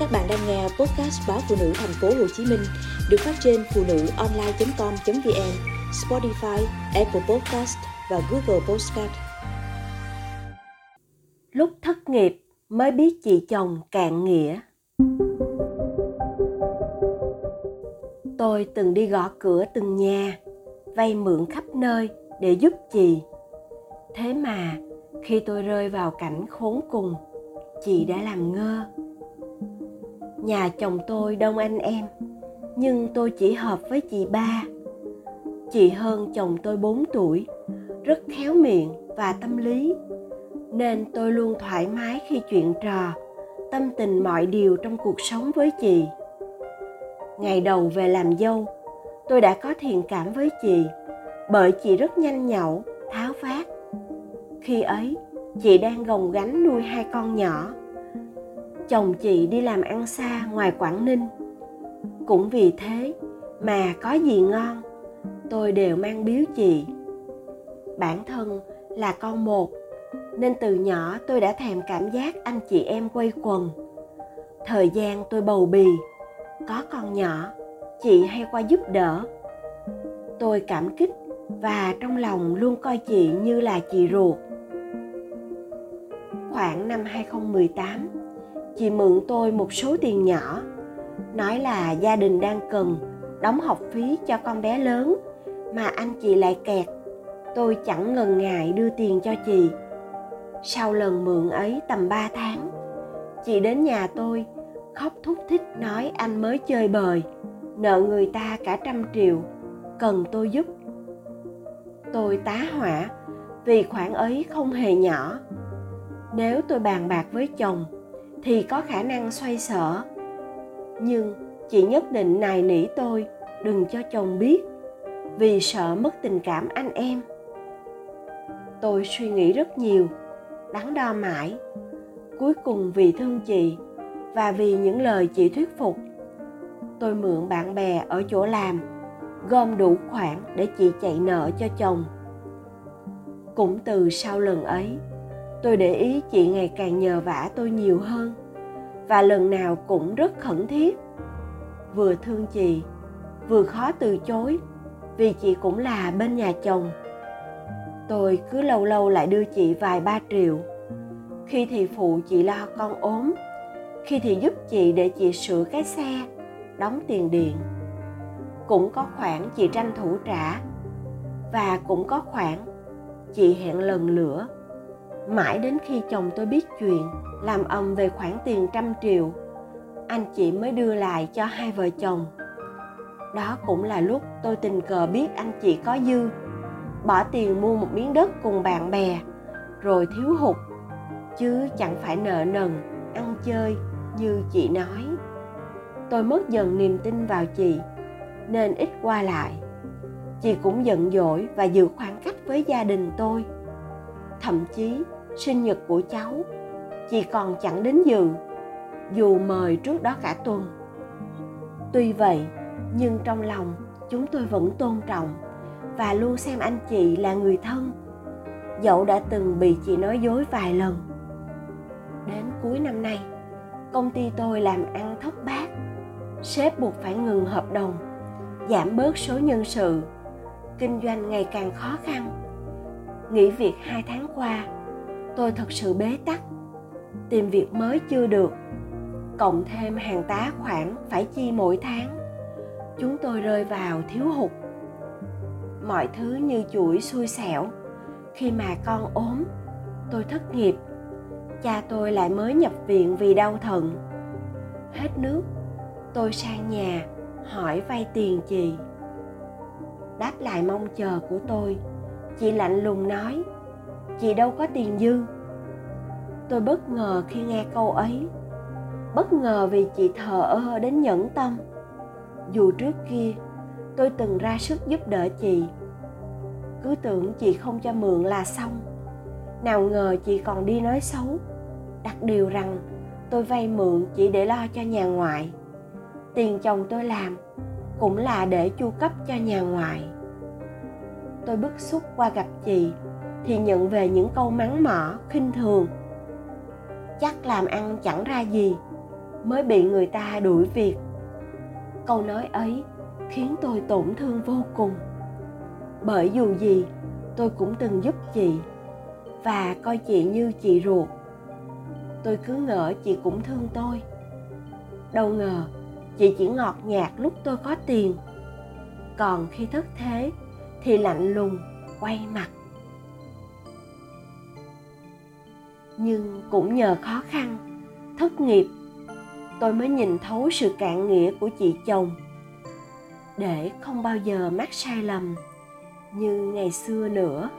Các bạn đang nghe podcast báo Phụ Nữ Thành phố Hồ Chí Minh được phát trên phunuonline.com.vn, Spotify, Apple Podcast và Google Podcast. Lúc thất nghiệp mới biết chị chồng cạn nghĩa. Tôi từng đi gõ cửa từng nhà, vay mượn khắp nơi để giúp chị. Thế mà khi tôi rơi vào cảnh khốn cùng, chị đã làm ngơ. Nhà chồng tôi đông anh em, nhưng tôi chỉ hợp với chị ba. Chị hơn chồng tôi 4 tuổi, rất khéo miệng và tâm lý, nên tôi luôn thoải mái khi chuyện trò, tâm tình mọi điều trong cuộc sống với chị. Ngày đầu về làm dâu, tôi đã có thiện cảm với chị, bởi chị rất nhanh nhẩu, tháo vát. Khi ấy, chị đang gồng gánh nuôi 2 con nhỏ. Chồng chị đi làm ăn xa ngoài Quảng Ninh. Cũng vì thế mà có gì ngon, tôi đều mang biếu chị. Bản thân là con một, nên từ nhỏ tôi đã thèm cảm giác anh chị em quây quần. Thời gian tôi bầu bì, có con nhỏ, chị hay qua giúp đỡ. Tôi cảm kích và trong lòng luôn coi chị như là chị ruột. Khoảng năm 2018, chị mượn tôi một số tiền nhỏ, nói là gia đình đang cần đóng học phí cho con bé lớn mà anh chị lại kẹt. Tôi chẳng ngần ngại đưa tiền cho chị. Sau lần mượn ấy tầm 3 tháng, chị đến nhà tôi khóc thúc thích nói anh mới chơi bời, nợ người ta cả 100 triệu, cần tôi giúp. Tôi tá hỏa vì khoản ấy không hề nhỏ. Nếu tôi bàn bạc với chồng thì có khả năng xoay sở. Nhưng chị nhất định nài nỉ tôi đừng cho chồng biết vì sợ mất tình cảm anh em. Tôi suy nghĩ rất nhiều, đắn đo mãi. Cuối cùng vì thương chị và vì những lời chị thuyết phục, tôi mượn bạn bè ở chỗ làm, gom đủ khoản để chị chạy nợ cho chồng. Cũng từ sau lần ấy, tôi để ý chị ngày càng nhờ vả tôi nhiều hơn và lần nào cũng rất khẩn thiết. Vừa thương chị, vừa khó từ chối vì chị cũng là bên nhà chồng. Tôi cứ lâu lâu lại đưa chị vài 3 triệu, khi thì phụ chị lo con ốm, khi thì giúp chị để chị sửa cái xe, đóng tiền điện. Cũng có khoản chị tranh thủ trả và cũng có khoản chị hẹn lần lữa. Mãi đến khi chồng tôi biết chuyện, làm ầm về khoản tiền 100 triệu, anh chị mới đưa lại cho hai vợ chồng. Đó cũng là lúc tôi tình cờ biết anh chị có dư, bỏ tiền mua một miếng đất cùng bạn bè, rồi thiếu hụt, chứ chẳng phải nợ nần, ăn chơi như chị nói. Tôi mất dần niềm tin vào chị, nên ít qua lại. Chị cũng giận dỗi và giữ khoảng cách với gia đình tôi. Thậm chí sinh nhật của cháu, chị còn chẳng đến dự, dù mời trước đó cả tuần. Tuy vậy, nhưng trong lòng chúng tôi vẫn tôn trọng và luôn xem anh chị là người thân, dẫu đã từng bị chị nói dối vài lần. Đến cuối năm nay, công ty tôi làm ăn thất bát, sếp buộc phải ngừng hợp đồng, giảm bớt số nhân sự, kinh doanh ngày càng khó khăn. Nghỉ việc 2 tháng qua, tôi thật sự bế tắc, tìm việc mới chưa được, cộng thêm hàng tá khoản phải chi mỗi tháng, chúng tôi rơi vào thiếu hụt. Mọi thứ như chuỗi xui xẻo, khi mà con ốm, tôi thất nghiệp, cha tôi lại mới nhập viện vì đau thận. Hết nước, tôi sang nhà hỏi vay tiền chị. Đáp lại mong chờ của tôi, chị lạnh lùng nói, chị đâu có tiền dư. Tôi bất ngờ khi nghe câu ấy, bất ngờ vì chị thờ ơ đến nhẫn tâm. Dù trước kia, tôi từng ra sức giúp đỡ chị, cứ tưởng chị không cho mượn là xong. Nào ngờ chị còn đi nói xấu, đặt điều rằng tôi vay mượn chỉ để lo cho nhà ngoại. Tiền chồng tôi làm cũng là để chu cấp cho nhà ngoại. Tôi bức xúc qua gặp chị thì nhận về những câu mắng mỏ, khinh thường. Chắc làm ăn chẳng ra gì, mới bị người ta đuổi việc. Câu nói ấy khiến tôi tổn thương vô cùng, bởi dù gì tôi cũng từng giúp chị và coi chị như chị ruột. Tôi cứ ngỡ chị cũng thương tôi. Đâu ngờ chị chỉ ngọt nhạt lúc tôi có tiền, còn khi thất thế thì lạnh lùng quay mặt. Nhưng cũng nhờ khó khăn, thất nghiệp, tôi mới nhìn thấu sự cạn nghĩa của chị chồng, để không bao giờ mắc sai lầm như ngày xưa nữa.